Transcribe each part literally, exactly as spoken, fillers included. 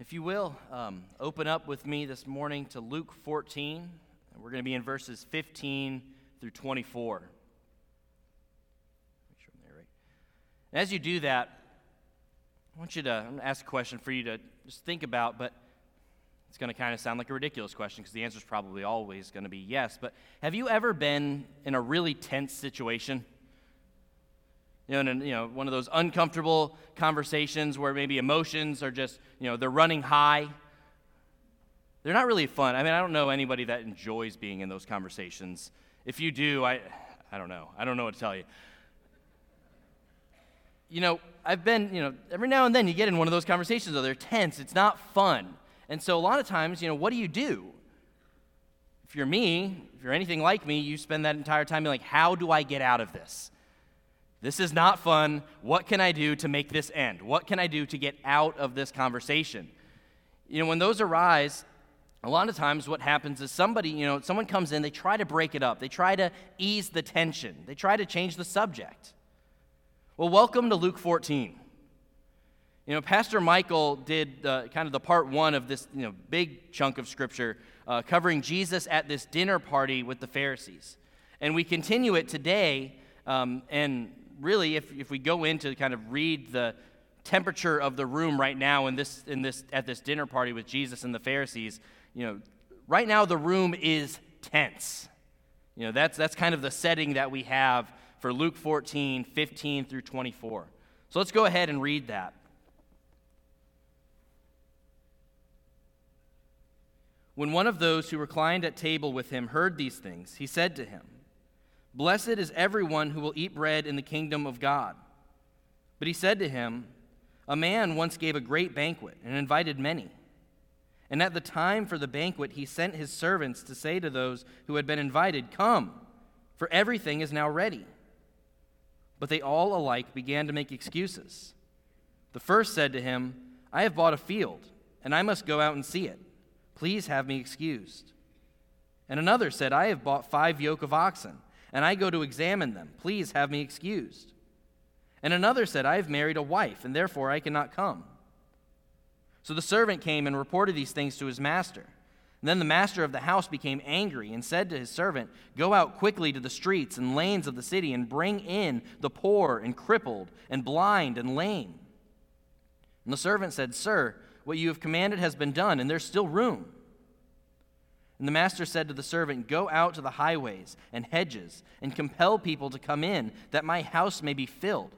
If you will, um, open up with me this morning to Luke fourteen, and we're going to be in verses fifteen through twenty-four. Make sure I'm there, right? And as you do that, I want you to, I'm going to ask a question for you to just think about, but it's going to kind of sound like a ridiculous question because the answer is probably always going to be yes, but have you ever been in a really tense situation? You know, in a, you know, one of those uncomfortable conversations where maybe emotions are just, you know, they're running high. They're not really fun. I mean, I don't know anybody that enjoys being in those conversations. If you do, I, I don't know. I don't know what to tell you. You know, I've been, you know, every now and then you get in one of those conversations, though. They're tense. It's not fun. And so a lot of times, you know, what do you do? If you're me, if you're anything like me, you spend that entire time being like, how do I get out of this? This is not fun. What can I do to make this end? What can I do to get out of this conversation? You know, when those arise, a lot of times what happens is somebody, you know, someone comes in, they try to break it up. They try to ease the tension. They try to change the subject. Well, welcome to Luke fourteen. You know, Pastor Michael did uh, kind of the part one of this, you know, big chunk of Scripture uh, covering Jesus at this dinner party with the Pharisees. And we continue it today, um, and really, if if we go in to kind of read the temperature of the room right now in this in this at this dinner party with Jesus and the Pharisees, you know, right now the room is tense. You know, that's that's kind of the setting that we have for Luke fourteen, fifteen through twenty-four. So let's go ahead and read that. When one of those who reclined at table with him heard these things, he said to him, "Blessed is everyone who will eat bread in the kingdom of God." But he said to him, "A man once gave a great banquet and invited many. And at the time for the banquet, he sent his servants to say to those who had been invited, 'Come, for everything is now ready.' But they all alike began to make excuses. The first said to him, 'I have bought a field, and I must go out and see it. Please have me excused.' And another said, 'I have bought five yoke of oxen, and I go to examine them. Please have me excused.' And another said, 'I have married a wife, and therefore I cannot come.' So the servant came and reported these things to his master. And then the master of the house became angry and said to his servant, 'Go out quickly to the streets and lanes of the city and bring in the poor and crippled and blind and lame.' And the servant said, 'Sir, what you have commanded has been done, and there's still room.' And the master said to the servant, 'Go out to the highways and hedges and compel people to come in, that my house may be filled.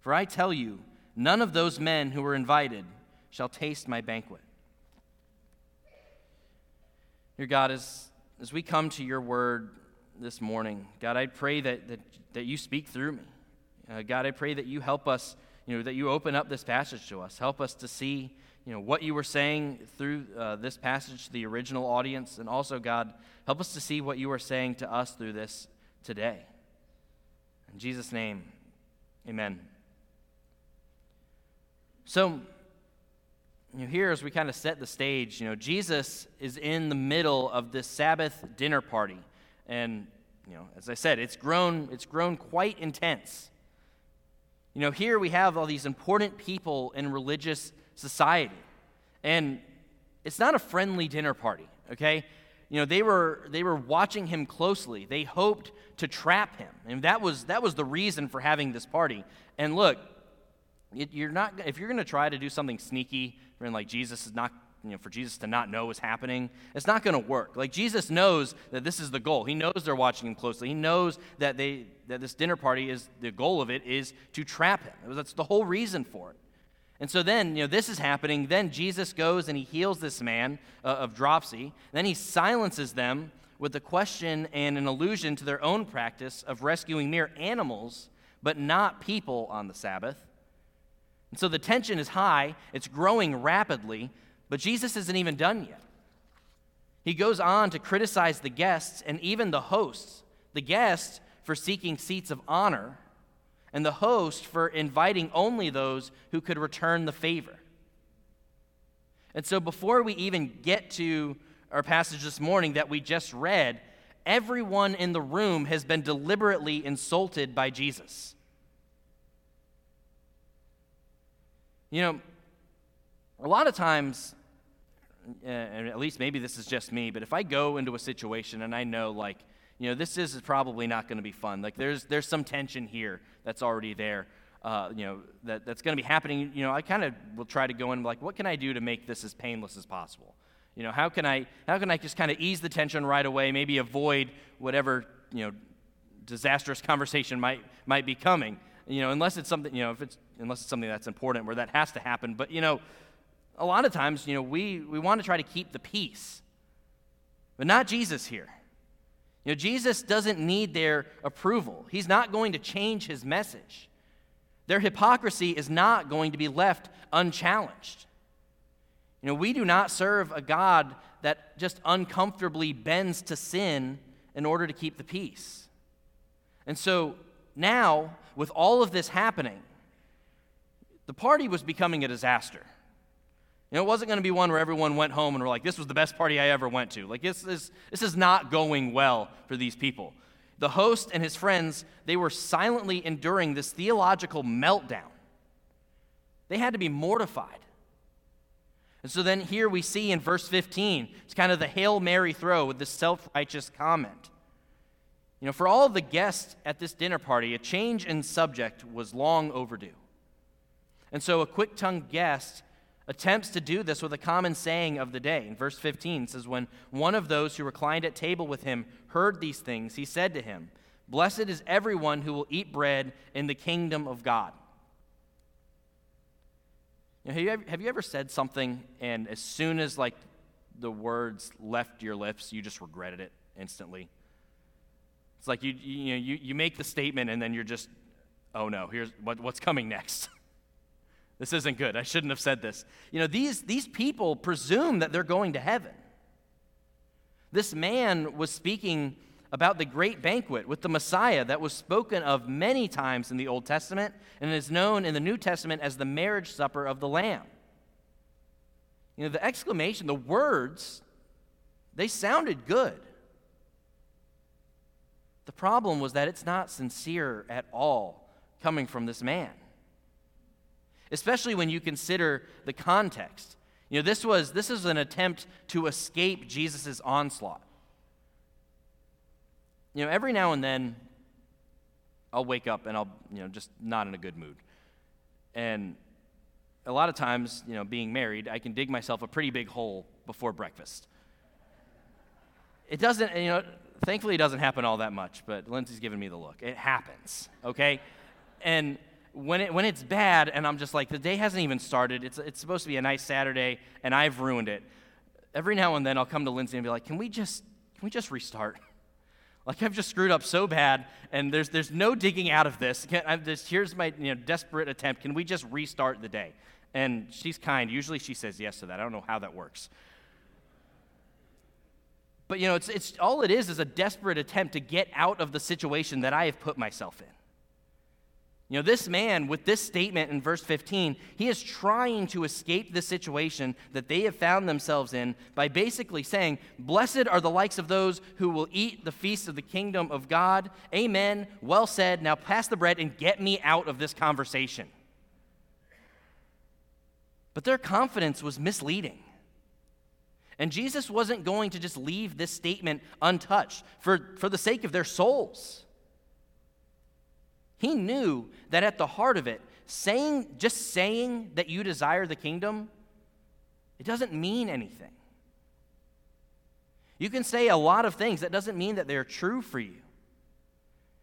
For I tell you, none of those men who were invited shall taste my banquet.'" Dear God, as, as we come to your word this morning, God, I pray that, that, that you speak through me. Uh, God, I pray that you help us, you know, that you open up this passage to us. Help us to see, you know, what you were saying through uh, this passage to the original audience, and also, God, help us to see what you are saying to us through this today. In Jesus' name, amen. So, you know, here as we kind of set the stage, you know, Jesus is in the middle of this Sabbath dinner party, and, you know, as I said, it's grown, it's grown quite intense. You know, here we have all these important people in religious society, and it's not a friendly dinner party, okay? You know, they were they were watching him closely. They hoped to trap him, and that was that was the reason for having this party. And look, it, you're not if you're going to try to do something sneaky, and like Jesus is not, you know, for Jesus to not know is happening, it's not going to work. Like, Jesus knows that this is the goal. He knows they're watching him closely. He knows that they that this dinner party is the goal of it is to trap him. That's the whole reason for it. And so then, you know, this is happening. Then Jesus goes and he heals this man uh, of dropsy. Then he silences them with a question and an allusion to their own practice of rescuing mere animals, but not people on the Sabbath. And so the tension is high. It's growing rapidly, but Jesus isn't even done yet. He goes on to criticize the guests and even the hosts. The guests for seeking seats of honor, and the host for inviting only those who could return the favor. And so before we even get to our passage this morning that we just read, everyone in the room has been deliberately insulted by Jesus. You know, a lot of times, and at least maybe this is just me, but if I go into a situation and I know, like, you know, this is probably not going to be fun. Like, there's there's some tension here that's already there, uh, you know, that, that's going to be happening. You know, I kind of will try to go in, like, what can I do to make this as painless as possible? You know, how can I how can I just kind of ease the tension right away, maybe avoid whatever, you know, disastrous conversation might might be coming. You know, unless it's something, you know, if it's unless it's something that's important where that has to happen. But, you know, a lot of times, you know, we, we want to try to keep the peace, but not Jesus here. You know, Jesus doesn't need their approval. He's not going to change his message. Their hypocrisy is not going to be left unchallenged. You know, we do not serve a God that just uncomfortably bends to sin in order to keep the peace. And so now, with all of this happening, the party was becoming a disaster. You know, it wasn't going to be one where everyone went home and were like, this was the best party I ever went to. Like, this is this is not going well for these people. The host and his friends, they were silently enduring this theological meltdown. They had to be mortified. And so then here we see in verse fifteen, it's kind of the Hail Mary throw with this self-righteous comment. You know, for all the guests at this dinner party, a change in subject was long overdue. And so a quick-tongued guest attempts to do this with a common saying of the day. In verse fifteen, it says, when one of those who reclined at table with him heard these things, he said to him, "Blessed is everyone who will eat bread in the kingdom of God." Now, have you ever, have you ever said something, and as soon as like the words left your lips, you just regretted it instantly? It's like you you know you, you make the statement, and then you're just, oh no, here's what, what's coming next. This isn't good. I shouldn't have said this. You know, these, these people presume that they're going to heaven. This man was speaking about the great banquet with the Messiah that was spoken of many times in the Old Testament and is known in the New Testament as the marriage supper of the Lamb. You know, the exclamation, the words, they sounded good. The problem was that it's not sincere at all coming from this man, especially when you consider the context. You know, this was this is an attempt to escape Jesus' onslaught. You know, every now and then, I'll wake up and I'll, you know, just not in a good mood. And a lot of times, you know, being married, I can dig myself a pretty big hole before breakfast. It doesn't, you know, thankfully it doesn't happen all that much, but Lindsay's giving me the look. It happens, okay? And When it when it's bad and I'm just like, the day hasn't even started, it's it's supposed to be a nice Saturday and I've ruined it. Every now and then I'll come to Lindsay and be like, can we just can we just restart? Like, I've just screwed up so bad and there's there's no digging out of this. Can, I'm just, here's my you know desperate attempt. Can we just restart the day? And she's kind. Usually she says yes to that. I don't know how that works. But you know, it's it's all it is is a desperate attempt to get out of the situation that I have put myself in. You know, this man, with this statement in verse fifteen, he is trying to escape the situation that they have found themselves in by basically saying, "Blessed are the likes of those who will eat the feast of the kingdom of God. Amen. Well said. Now pass the bread and get me out of this conversation." But their confidence was misleading. And Jesus wasn't going to just leave this statement untouched for, for the sake of their souls. He knew that at the heart of it, saying just saying that you desire the kingdom, it doesn't mean anything. You can say a lot of things. That doesn't mean that they're true for you.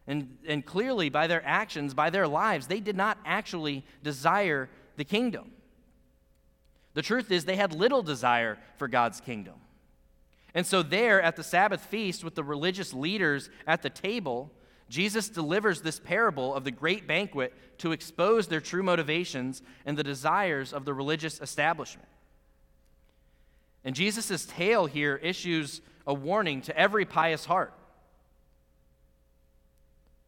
And, and clearly, by their actions, by their lives, they did not actually desire the kingdom. The truth is, they had little desire for God's kingdom. And so there at the Sabbath feast with the religious leaders at the table, Jesus delivers this parable of the great banquet to expose their true motivations and the desires of the religious establishment. And Jesus' tale here issues a warning to every pious heart.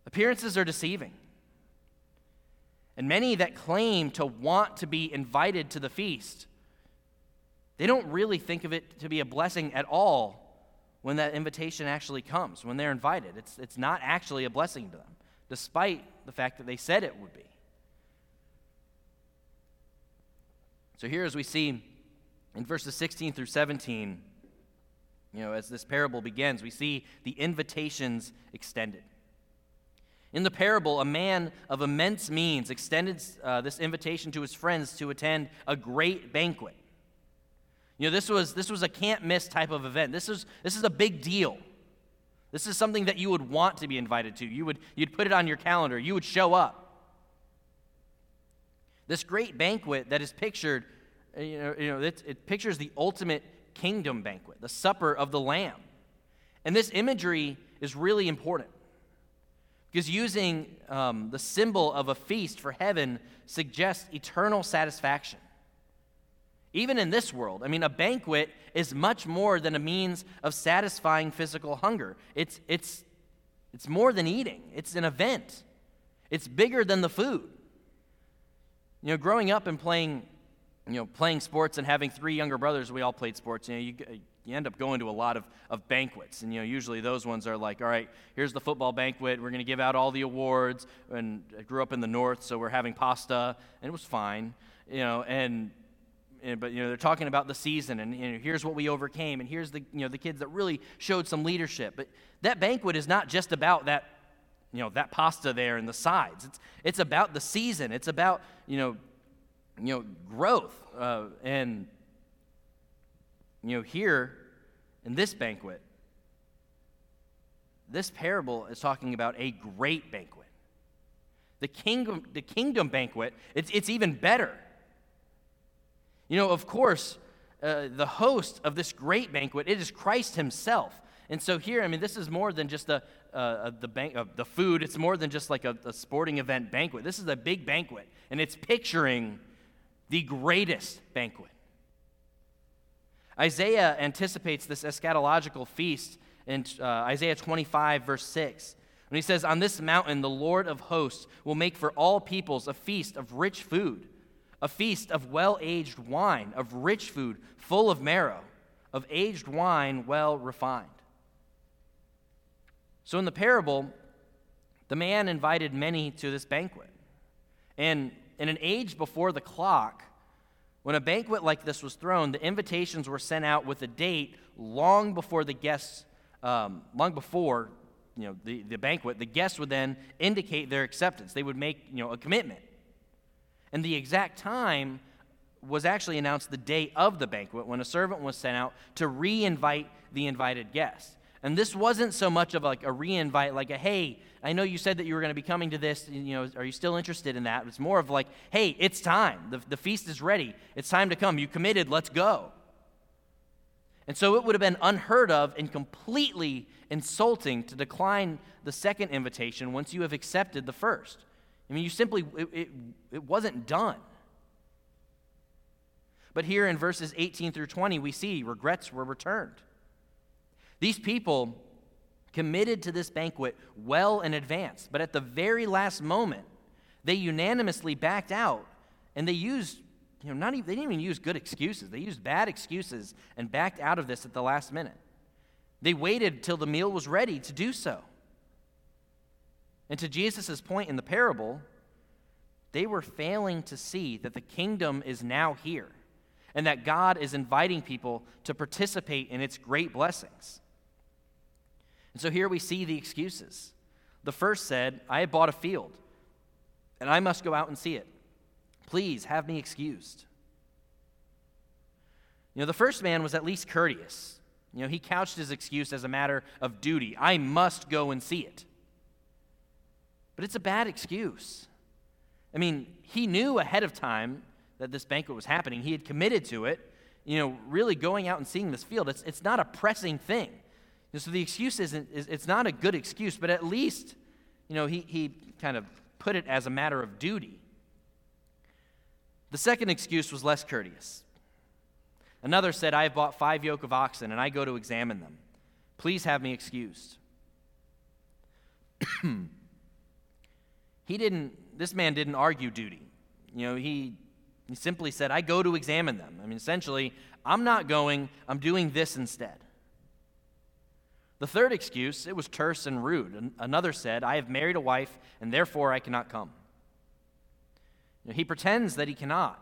Appearances are deceiving. And many that claim to want to be invited to the feast, they don't really think of it to be a blessing at all. When that invitation actually comes, when they're invited, it's it's not actually a blessing to them, despite the fact that they said it would be. So here, as we see in verses sixteen through seventeen, you know, as this parable begins, we see the invitations extended. In the parable, a man of immense means extended uh, this invitation to his friends to attend a great banquet. You know, this was this was a can't-miss type of event. This is this is a big deal. This is something that you would want to be invited to. You would you'd put it on your calendar. You would show up. This great banquet that is pictured, you know, you know, it, it pictures the ultimate kingdom banquet, the supper of the Lamb. And this imagery is really important, because using um, the symbol of a feast for heaven suggests eternal satisfaction. Even in this world, I mean, a banquet is much more than a means of satisfying physical hunger. It's, it's, it's more than eating. It's an event. It's bigger than the food. You know, growing up and playing, you know, playing sports and having three younger brothers, we all played sports. You know, you, you end up going to a lot of, of banquets. And, you know, usually those ones are like, all right, here's the football banquet. We're going to give out all the awards. And I grew up in the north, so we're having pasta. And it was fine, you know, and... but, you know, they're talking about the season, and, you know, here's what we overcame, and here's the, you know, the kids that really showed some leadership. But that banquet is not just about that, you know, that pasta there and the sides. It's it's about the season. It's about, you know, you know, growth. Uh, and, you know, here in this banquet, this parable is talking about a great banquet. The kingdom, the kingdom banquet, it's it's even better. You know, of course, uh, the host of this great banquet, it is Christ himself. And so here, I mean, this is more than just a, uh, the bank, uh, the food. It's more than just like a, a sporting event banquet. This is a big banquet, and it's picturing the greatest banquet. Isaiah anticipates this eschatological feast in uh, Isaiah twenty-five, verse six. When he says, "On this mountain the Lord of hosts will make for all peoples a feast of rich food, a feast of well-aged wine, of rich food, full of marrow, of aged wine, well refined." So in the parable, the man invited many to this banquet. And in an age before the clock, when a banquet like this was thrown, the invitations were sent out with a date long before the guests, um, long before, you know, the, the banquet. The guests would then indicate their acceptance. They would make, you know, a commitment. And the exact time was actually announced the day of the banquet, when a servant was sent out to re-invite the invited guests. And this wasn't so much of like a re-invite, like a, hey, I know you said that you were going to be coming to this, you know, are you still interested in that? It's more of like, hey, it's time. The, the feast is ready. It's time to come. You committed. Let's go. And so it would have been unheard of and completely insulting to decline the second invitation once you have accepted the first. I mean, you simply, it, it, it wasn't done. But here in verses eighteen through twenty, we see regrets were returned. These people committed to this banquet well in advance, but at the very last moment, they unanimously backed out, and they used, you know, not even, they didn't even use good excuses. They used bad excuses and backed out of this at the last minute. They waited till the meal was ready to do so. And to Jesus' point in the parable, they were failing to see that the kingdom is now here and that God is inviting people to participate in its great blessings. And so here we see the excuses. The first said, "I have bought a field, and I must go out and see it. Please have me excused." You know, the first man was at least courteous. You know, he couched his excuse as a matter of duty. I must go and see it. But it's a bad excuse. I mean, he knew ahead of time that this banquet was happening. He had committed to it. You know, really going out and seeing this field, it's it's not a pressing thing. And so the excuse isn't, it's not a good excuse, but at least, you know, he, he kind of put it as a matter of duty. The second excuse was less courteous. Another said, "I have bought five yoke of oxen, and I go to examine them. Please have me excused." He didn't, this man didn't argue duty. You know, he, he simply said, "I go to examine them." I mean, essentially, I'm not going, I'm doing this instead. The third excuse, it was terse and rude. Another said, "I have married a wife, and therefore I cannot come." You know, he pretends that he cannot.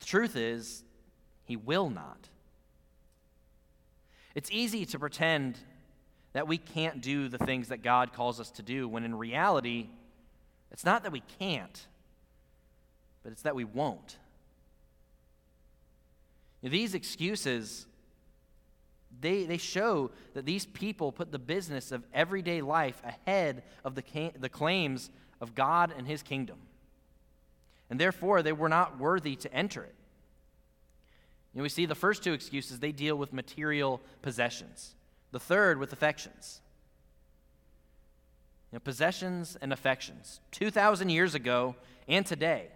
The truth is, he will not. It's easy to pretend that we can't do the things that God calls us to do, when in reality, it's not that we can't, but it's that we won't. Now, these excuses, they, they show that these people put the business of everyday life ahead of the, ca- the claims of God and his kingdom. And therefore, they were not worthy to enter it. You know, we see the first two excuses, they deal with material possessions. The third with affections. You know, possessions and affections. two thousand years ago and today,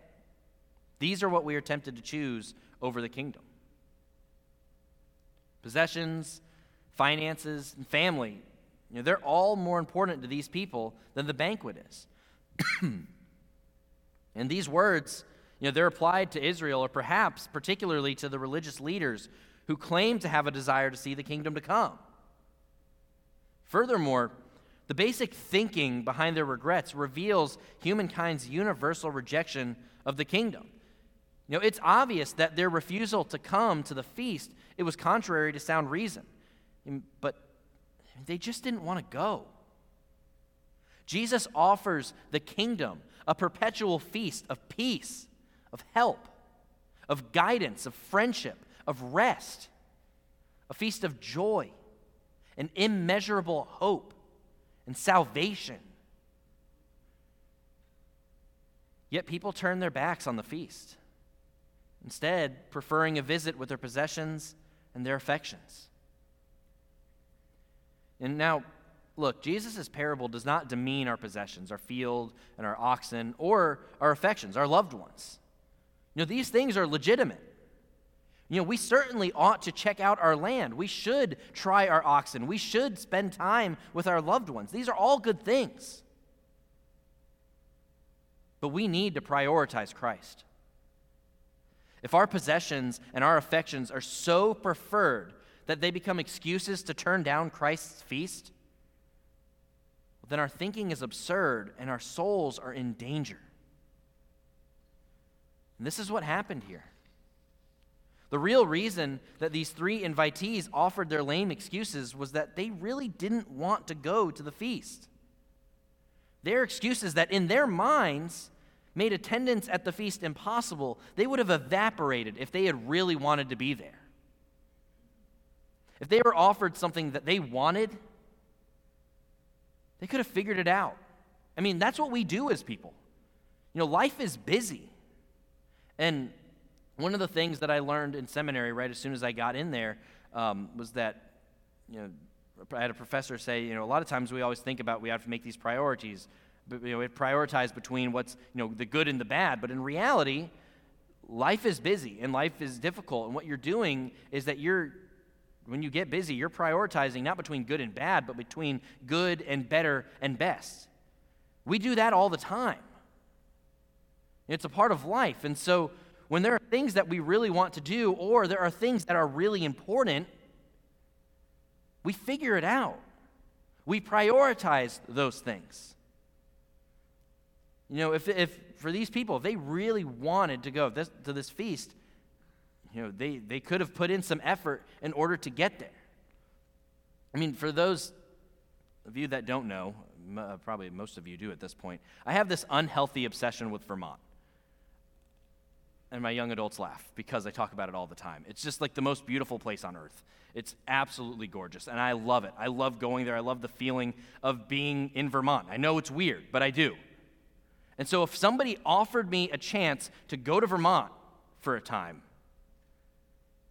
these are what we are tempted to choose over the kingdom. Possessions, finances, and family, you know, they're all more important to these people than the banquet is. And these words, you know, they're applied to Israel, or perhaps particularly to the religious leaders who claim to have a desire to see the kingdom to come. Furthermore, the basic thinking behind their regrets reveals humankind's universal rejection of the kingdom. You know, it's obvious that their refusal to come to the feast, it was contrary to sound reason. But they just didn't want to go. Jesus offers the kingdom a perpetual feast of peace, of help, of guidance, of friendship, of rest, a feast of joy, an immeasurable hope, and salvation. Yet people turn their backs on the feast, instead preferring a visit with their possessions and their affections. And now, look, Jesus' parable does not demean our possessions, our field and our oxen, or our affections, our loved ones. You know, these things are legitimate. You know, we certainly ought to check out our land. We should try our oxen. We should spend time with our loved ones. These are all good things. But we need to prioritize Christ. If our possessions and our affections are so preferred that they become excuses to turn down Christ's feast, then our thinking is absurd and our souls are in danger. And this is what happened here. The real reason that these three invitees offered their lame excuses was that they really didn't want to go to the feast. Their excuses that in their minds made attendance at the feast impossible, they would have evaporated if they had really wanted to be there. If they were offered something that they wanted, they could have figured it out. I mean, that's what we do as people. You know, life is busy. And one of the things that I learned in seminary right as soon as I got in there um, was that, you know, I had a professor say, you know, a lot of times we always think about we have to make these priorities, but, you know, we prioritize between what's, you know, the good and the bad. But in reality, life is busy and life is difficult. And what you're doing is that you're, when you get busy, you're prioritizing not between good and bad, but between good and better and best. We do that all the time. It's a part of life. And so, when there are things that we really want to do, or there are things that are really important, we figure it out. We prioritize those things. You know, if, if for these people, if they really wanted to go this, to this feast, you know, they, they could have put in some effort in order to get there. I mean, for those of you that don't know, probably most of you do at this point, I have this unhealthy obsession with Vermont. And my young adults laugh because I talk about it all the time. It's just like the most beautiful place on earth. It's absolutely gorgeous, and I love it. I love going there. I love the feeling of being in Vermont. I know it's weird, but I do. And so if somebody offered me a chance to go to Vermont for a time,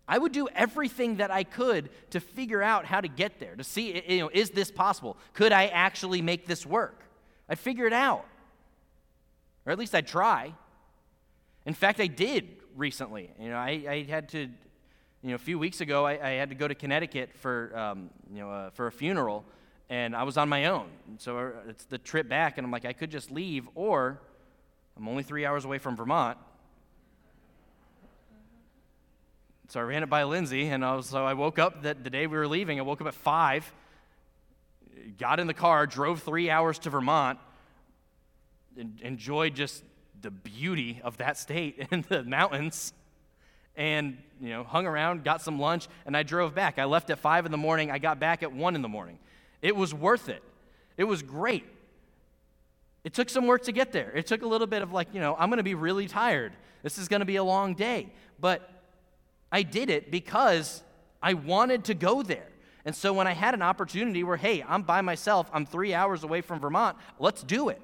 I would do everything that I could to figure out how to get there, to see, you know, is this possible? Could I actually make this work? I'd figure it out, or at least I'd try. In fact, I did recently. You know, I, I had to, you know, a few weeks ago, I, I had to go to Connecticut for, um, you know, uh, for a funeral, and I was on my own. So it's the trip back, and I'm like, I could just leave, or I'm only three hours away from Vermont. So I ran it by Lindsay, and I was, so I woke up that the day we were leaving. I woke up at five, got in the car, drove three hours to Vermont, and enjoyed just the beauty of that state and the mountains, and, you know, hung around, got some lunch, and I drove back. I left at five in the morning. I got back at one in the morning. It was worth it. It was great. It took some work to get there. It took a little bit of like, you know, I'm going to be really tired. This is going to be a long day. But I did it because I wanted to go there. And so when I had an opportunity where, hey, I'm by myself, I'm three hours away from Vermont, let's do it.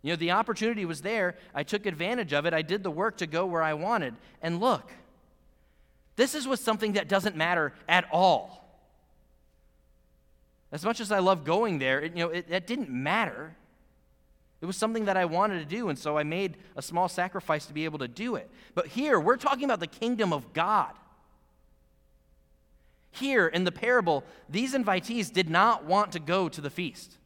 You know, the opportunity was there. I took advantage of it. I did the work to go where I wanted. And look, this is with something that doesn't matter at all. As much as I love going there, it, you know, it, it didn't matter. It was something that I wanted to do, and so I made a small sacrifice to be able to do it. But here, we're talking about the kingdom of God. Here in the parable, these invitees did not want to go to the feast.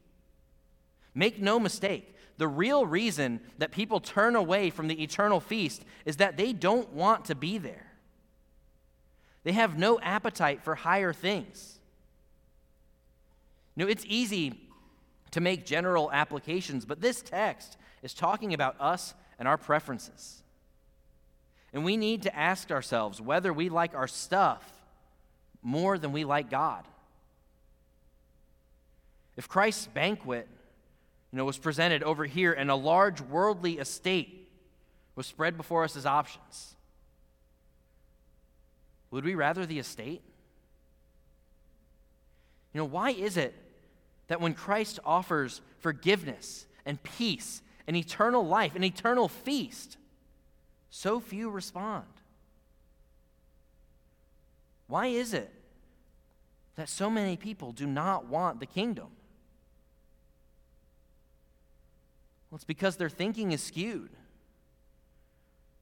Make no mistake, the real reason that people turn away from the eternal feast is that they don't want to be there. They have no appetite for higher things. You know, it's easy to make general applications, but this text is talking about us and our preferences. And we need to ask ourselves whether we like our stuff more than we like God. If Christ's banquet, you know, was presented over here and a large worldly estate was spread before us as options, would we rather the estate? You know, why is it that when Christ offers forgiveness and peace and eternal life and eternal feast, so few respond? Why is it that so many people do not want the kingdom? Well, it's because their thinking is skewed.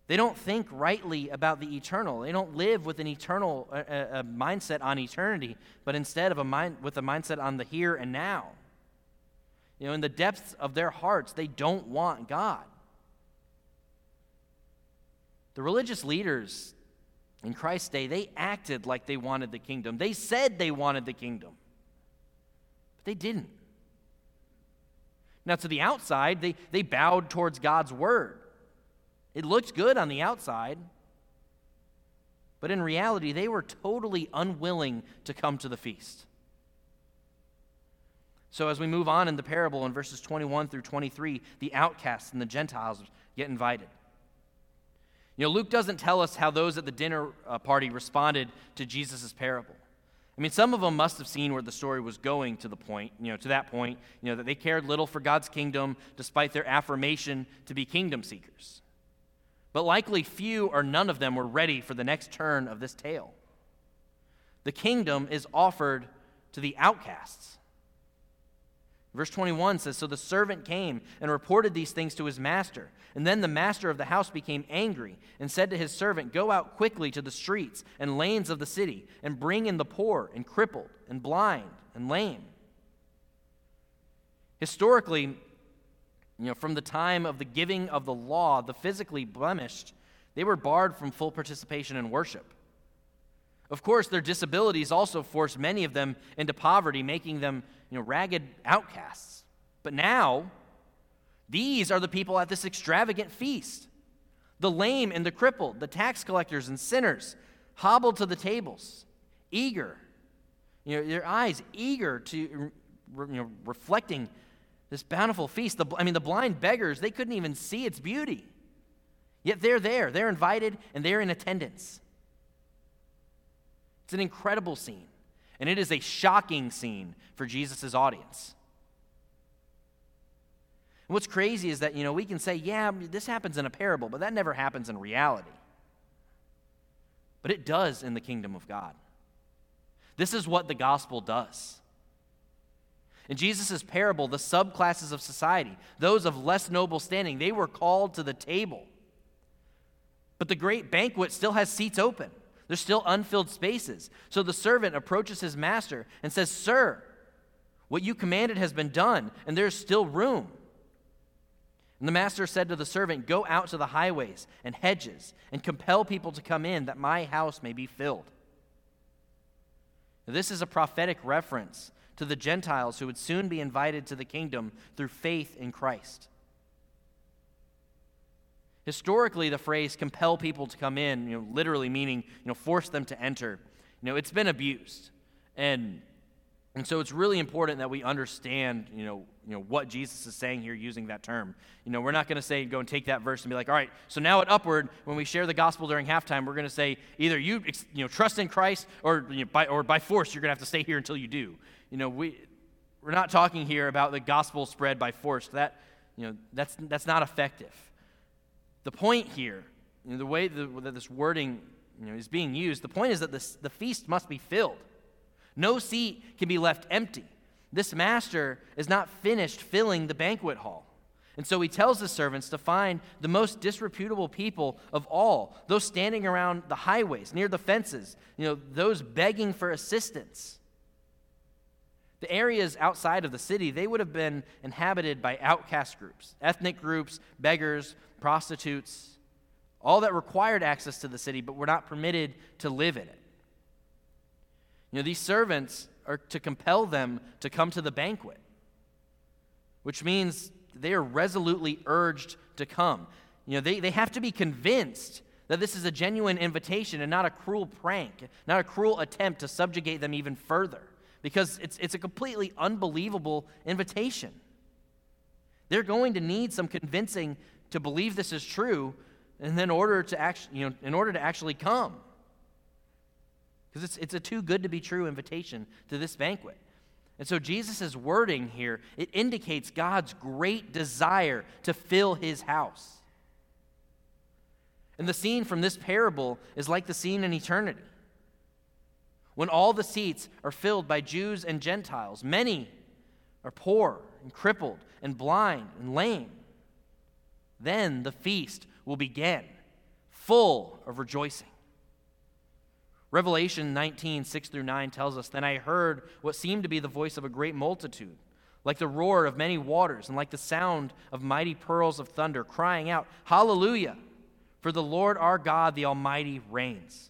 They don't think rightly about the eternal. They don't live with an eternal a, a mindset on eternity, but instead of a mind with a mindset on the here and now. You know, in the depths of their hearts, they don't want God. The religious leaders in Christ's day, they acted like they wanted the kingdom. They said they wanted the kingdom, but they didn't. Now, to the outside, they, they bowed towards God's word. It looked good on the outside, but in reality, they were totally unwilling to come to the feast. So as we move on in the parable in verses twenty-one through twenty-three, the outcasts and the Gentiles get invited. You know, Luke doesn't tell us how those at the dinner party responded to Jesus' parable. I mean, some of them must have seen where the story was going to the point, you know, to that point, you know, that they cared little for God's kingdom despite their affirmation to be kingdom seekers. But likely few or none of them were ready for the next turn of this tale. The kingdom is offered to the outcasts. Verse twenty-one says, "So the servant came and reported these things to his master. And then the master of the house became angry and said to his servant, 'Go out quickly to the streets and lanes of the city and bring in the poor and crippled and blind and lame.'" Historically, you know, from the time of the giving of the law, the physically blemished, they were barred from full participation in worship. Of course, their disabilities also forced many of them into poverty, making them, you know, ragged outcasts. But now, these are the people at this extravagant feast. The lame and the crippled, the tax collectors and sinners, hobbled to the tables, eager, you know, their eyes eager to, you know, reflecting this bountiful feast. The, I mean, the blind beggars, they couldn't even see its beauty. Yet they're there. They're invited, and they're in attendance. It's an incredible scene, and it is a shocking scene for Jesus' audience. And what's crazy is that, you know, we can say, yeah, this happens in a parable, but that never happens in reality. But it does in the kingdom of God. This is what the gospel does. In Jesus' parable, the subclasses of society, those of less noble standing, they were called to the table. But the great banquet still has seats open. There's still unfilled spaces. So the servant approaches his master and says, "Sir, what you commanded has been done, and there's still room." And the master said to the servant, "Go out to the highways and hedges and compel people to come in that my house may be filled." Now, this is a prophetic reference to the Gentiles who would soon be invited to the kingdom through faith in Christ. Historically, the phrase compel people to come in, you know, literally meaning, you know, force them to enter, you know, it's been abused. And and so it's really important that we understand, you know, you know, what Jesus is saying here using that term. You know, we're not going to say, go and take that verse and be like, all right, so now at Upward, when we share the gospel during halftime, we're going to say either you, you know, trust in Christ or, you know, by, or by force, you're going to have to stay here until you do. You know, we, we're not talking here about the gospel spread by force. That, you know, that's, that's not effective. The point here, you know, the way the, that this wording, you know, is being used, the point is that this, the feast must be filled. No seat can be left empty. This master is not finished filling the banquet hall. And so he tells the servants to find the most disreputable people of all, those standing around the highways, near the fences, you know, those begging for assistance. The areas outside of the city, they would have been inhabited by outcast groups, ethnic groups, beggars, prostitutes, all that required access to the city but were not permitted to live in it. You know, these servants are to compel them to come to the banquet, which means they are resolutely urged to come. You know, they, they have to be convinced that this is a genuine invitation and not a cruel prank, not a cruel attempt to subjugate them even further, because it's it's a completely unbelievable invitation. They're going to need some convincing to believe this is true, and then in order to actually, you know, in order to actually come. Because it's, it's a too-good-to-be-true invitation to this banquet. And so Jesus' wording here, it indicates God's great desire to fill his house. And the scene from this parable is like the scene in eternity, when all the seats are filled by Jews and Gentiles. Many are poor and crippled and blind and lame. Then the feast will begin, full of rejoicing. Revelation nineteen, six through nine tells us, "Then I heard what seemed to be the voice of a great multitude, like the roar of many waters and like the sound of mighty pearls of thunder, crying out, 'Hallelujah! For the Lord our God, the Almighty, reigns.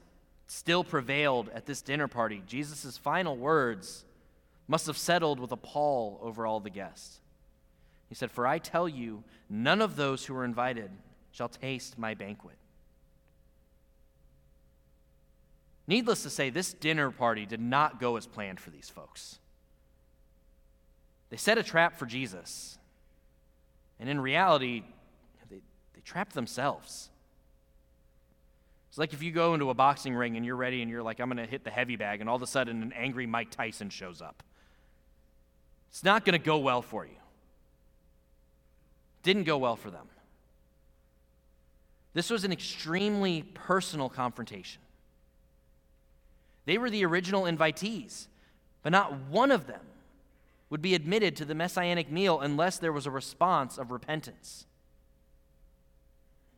still prevailed at this dinner party, Jesus' final words must have settled with a pall over all the guests. He said, "For I tell you, none of those who are invited shall taste my banquet." Needless to say, this dinner party did not go as planned for these folks. They set a trap for Jesus, and in reality, they, they trapped themselves. It's like if you go into a boxing ring and you're ready and you're like, "I'm going to hit the heavy bag," and all of a sudden an angry Mike Tyson shows up. It's not going to go well for you. It didn't go well for them. This was an extremely personal confrontation. They were the original invitees, but not one of them would be admitted to the messianic meal unless there was a response of repentance.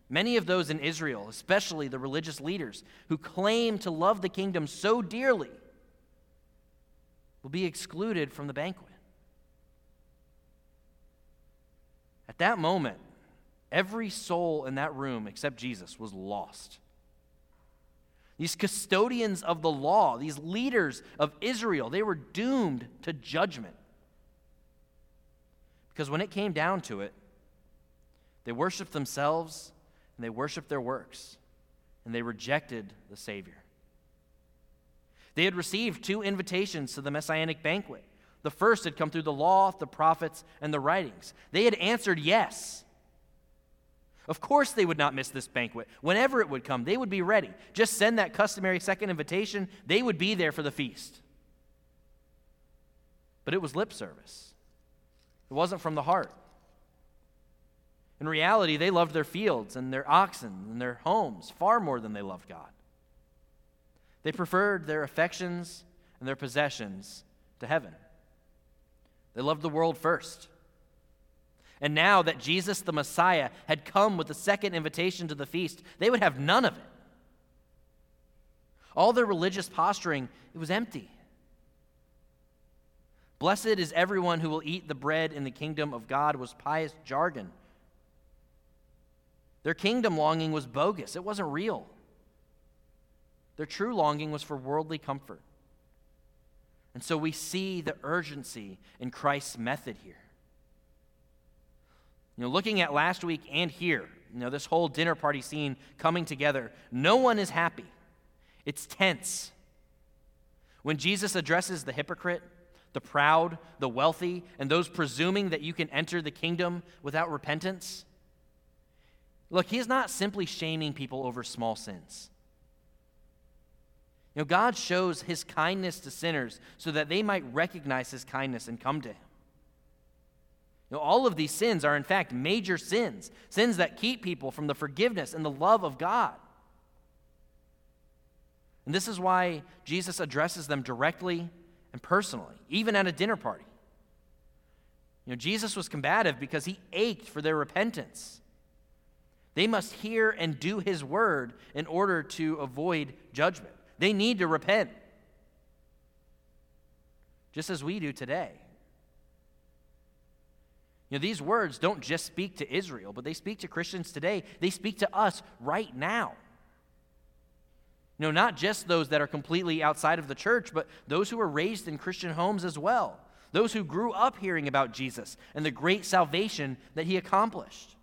Many of those in Israel, especially the religious leaders who claim to love the kingdom so dearly, will be excluded from the banquet. At that moment, every soul in that room except Jesus was lost. These custodians of the law, these leaders of Israel, they were doomed to judgment. Because when it came down to it, they worshiped themselves and they worshiped their works, and they rejected the Savior. They had received two invitations to the messianic banquet. The first had come through the law, the prophets, and the writings. They had answered yes. Of course they would not miss this banquet. Whenever it would come, they would be ready. Just send that customary second invitation. They would be there for the feast. But it was lip service. It wasn't from the heart. In reality, they loved their fields and their oxen and their homes far more than they loved God. They preferred their affections and their possessions to heaven. They loved the world first. And now that Jesus the Messiah had come with the second invitation to the feast, they would have none of it. All their religious posturing, it was empty. Blessed is everyone who will eat the bread in the kingdom of God was pious jargon. Their kingdom longing was bogus. It wasn't real. Their true longing was for worldly comfort. And so we see the urgency in Christ's method here. You know, looking at last week and here, you know, this whole dinner party scene coming together, no one is happy. It's tense. When Jesus addresses the hypocrite, the proud, the wealthy, and those presuming that you can enter the kingdom without repentance, look, he's not simply shaming people over small sins. You know, God shows his kindness to sinners so that they might recognize his kindness and come to him. You know, all of these sins are, in fact, major sins, sins that keep people from the forgiveness and the love of God. And this is why Jesus addresses them directly and personally, even at a dinner party. You know, Jesus was combative because he ached for their repentance. They must hear and do his word in order to avoid judgment. They need to repent, just as we do today. You know, these words don't just speak to Israel, but they speak to Christians today. They speak to us right now. You know, not just those that are completely outside of the church, but those who were raised in Christian homes as well. Those who grew up hearing about Jesus and the great salvation that he accomplished.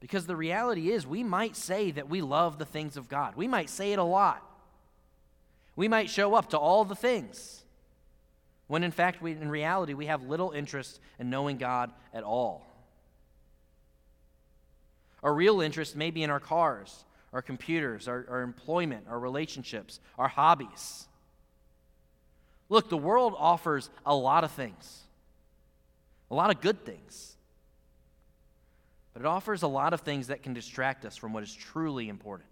Because the reality is, we might say that we love the things of God. We might say it a lot. We might show up to all the things, when in fact, we, in reality, we have little interest in knowing God at all. Our real interest may be in our cars, our computers, our, our employment, our relationships, our hobbies. Look, the world offers a lot of things, a lot of good things. But it offers a lot of things that can distract us from what is truly important.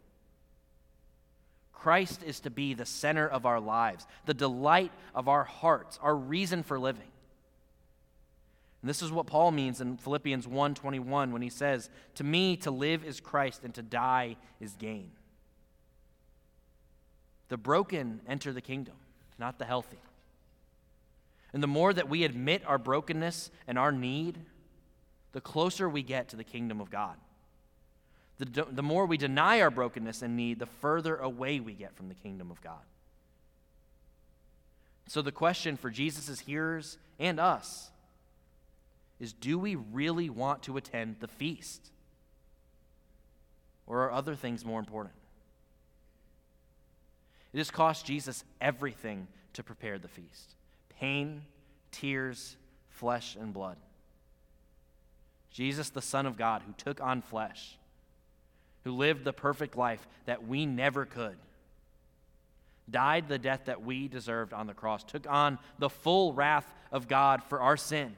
Christ is to be the center of our lives, the delight of our hearts, our reason for living. And this is what Paul means in Philippians one twenty-one when he says, "To me, to live is Christ, and to die is gain." The broken enter the kingdom, not the healthy. And the more that we admit our brokenness and our need, the closer we get to the kingdom of God. The, the more we deny our brokenness and need, the further away we get from the kingdom of God. So the question for Jesus' hearers and us is, do we really want to attend the feast? Or are other things more important? It has cost Jesus everything to prepare the feast. Pain, tears, flesh, and blood. Jesus, the Son of God, who took on flesh, who lived the perfect life that we never could, died the death that we deserved on the cross, took on the full wrath of God for our sin,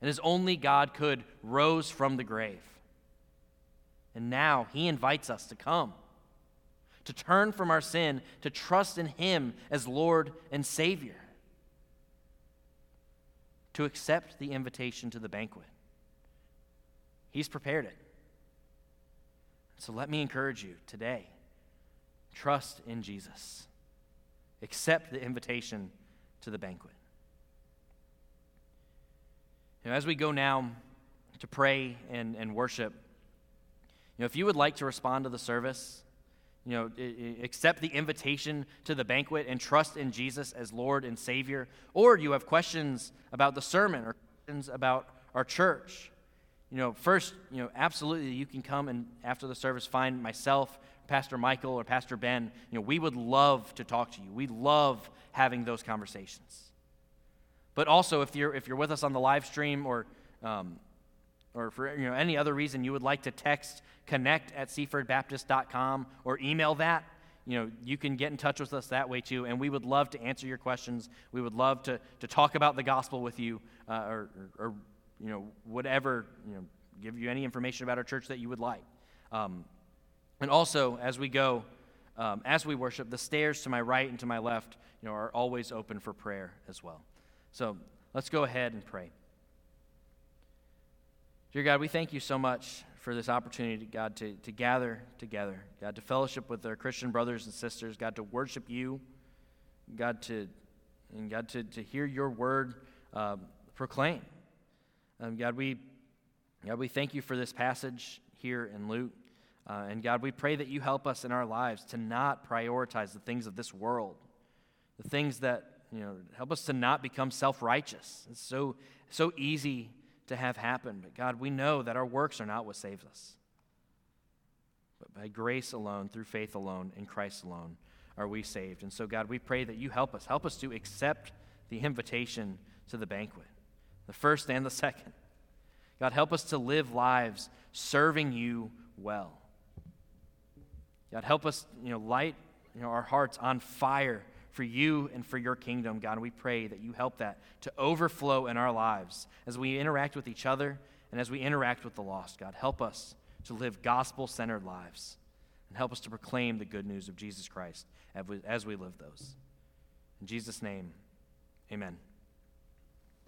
and as only God could, rose from the grave. And now he invites us to come, to turn from our sin, to trust in him as Lord and Savior, to accept the invitation to the banquet. He's prepared it. So let me encourage you today, trust in Jesus. Accept the invitation to the banquet. You know, as we go now to pray and, and worship, you know, if you would like to respond to the service, you know, accept the invitation to the banquet and trust in Jesus as Lord and Savior, or you have questions about the sermon or questions about our church, you know, first, you know, absolutely you can come and after the service find myself, Pastor Michael, or Pastor Ben. You know, we would love to talk to you. We love having those conversations. But also, if you're if you're with us on the live stream or um, or for you know any other reason you would like to text connect at seaford baptist dot com or email that, you know, you can get in touch with us that way too, and we would love to answer your questions. We would love to to talk about the gospel with you, uh, or, or, or you know, whatever, you know, give you any information about our church that you would like. Um, and also, as we go, um, as we worship, the stairs to my right and to my left, you know, are always open for prayer as well. So Let's go ahead and pray. Dear God, we thank you so much for this opportunity, God, to, to gather together, God, to fellowship with our Christian brothers and sisters, God, to worship you, God, to and God, to, to hear your word uh, proclaimed. Um, God, we God, we thank you for this passage here in Luke. Uh, and God, we pray that you help us in our lives to not prioritize the things of this world, the things that, you know, help us to not become self-righteous. It's so, so easy to have happen. But God, we know that our works are not what saves us. But by grace alone, through faith alone, in Christ alone, are we saved. And so God, we pray that you help us. Help us to accept the invitation to the banquet, the first and the second. God, help us to live lives serving you well. God, help us, you know, light, you know, our hearts on fire for you and for your kingdom, God. And we pray that you help that to overflow in our lives as we interact with each other and as we interact with the lost, God. Help us to live gospel-centered lives and help us to proclaim the good news of Jesus Christ as we, as we live those. In Jesus' name, amen.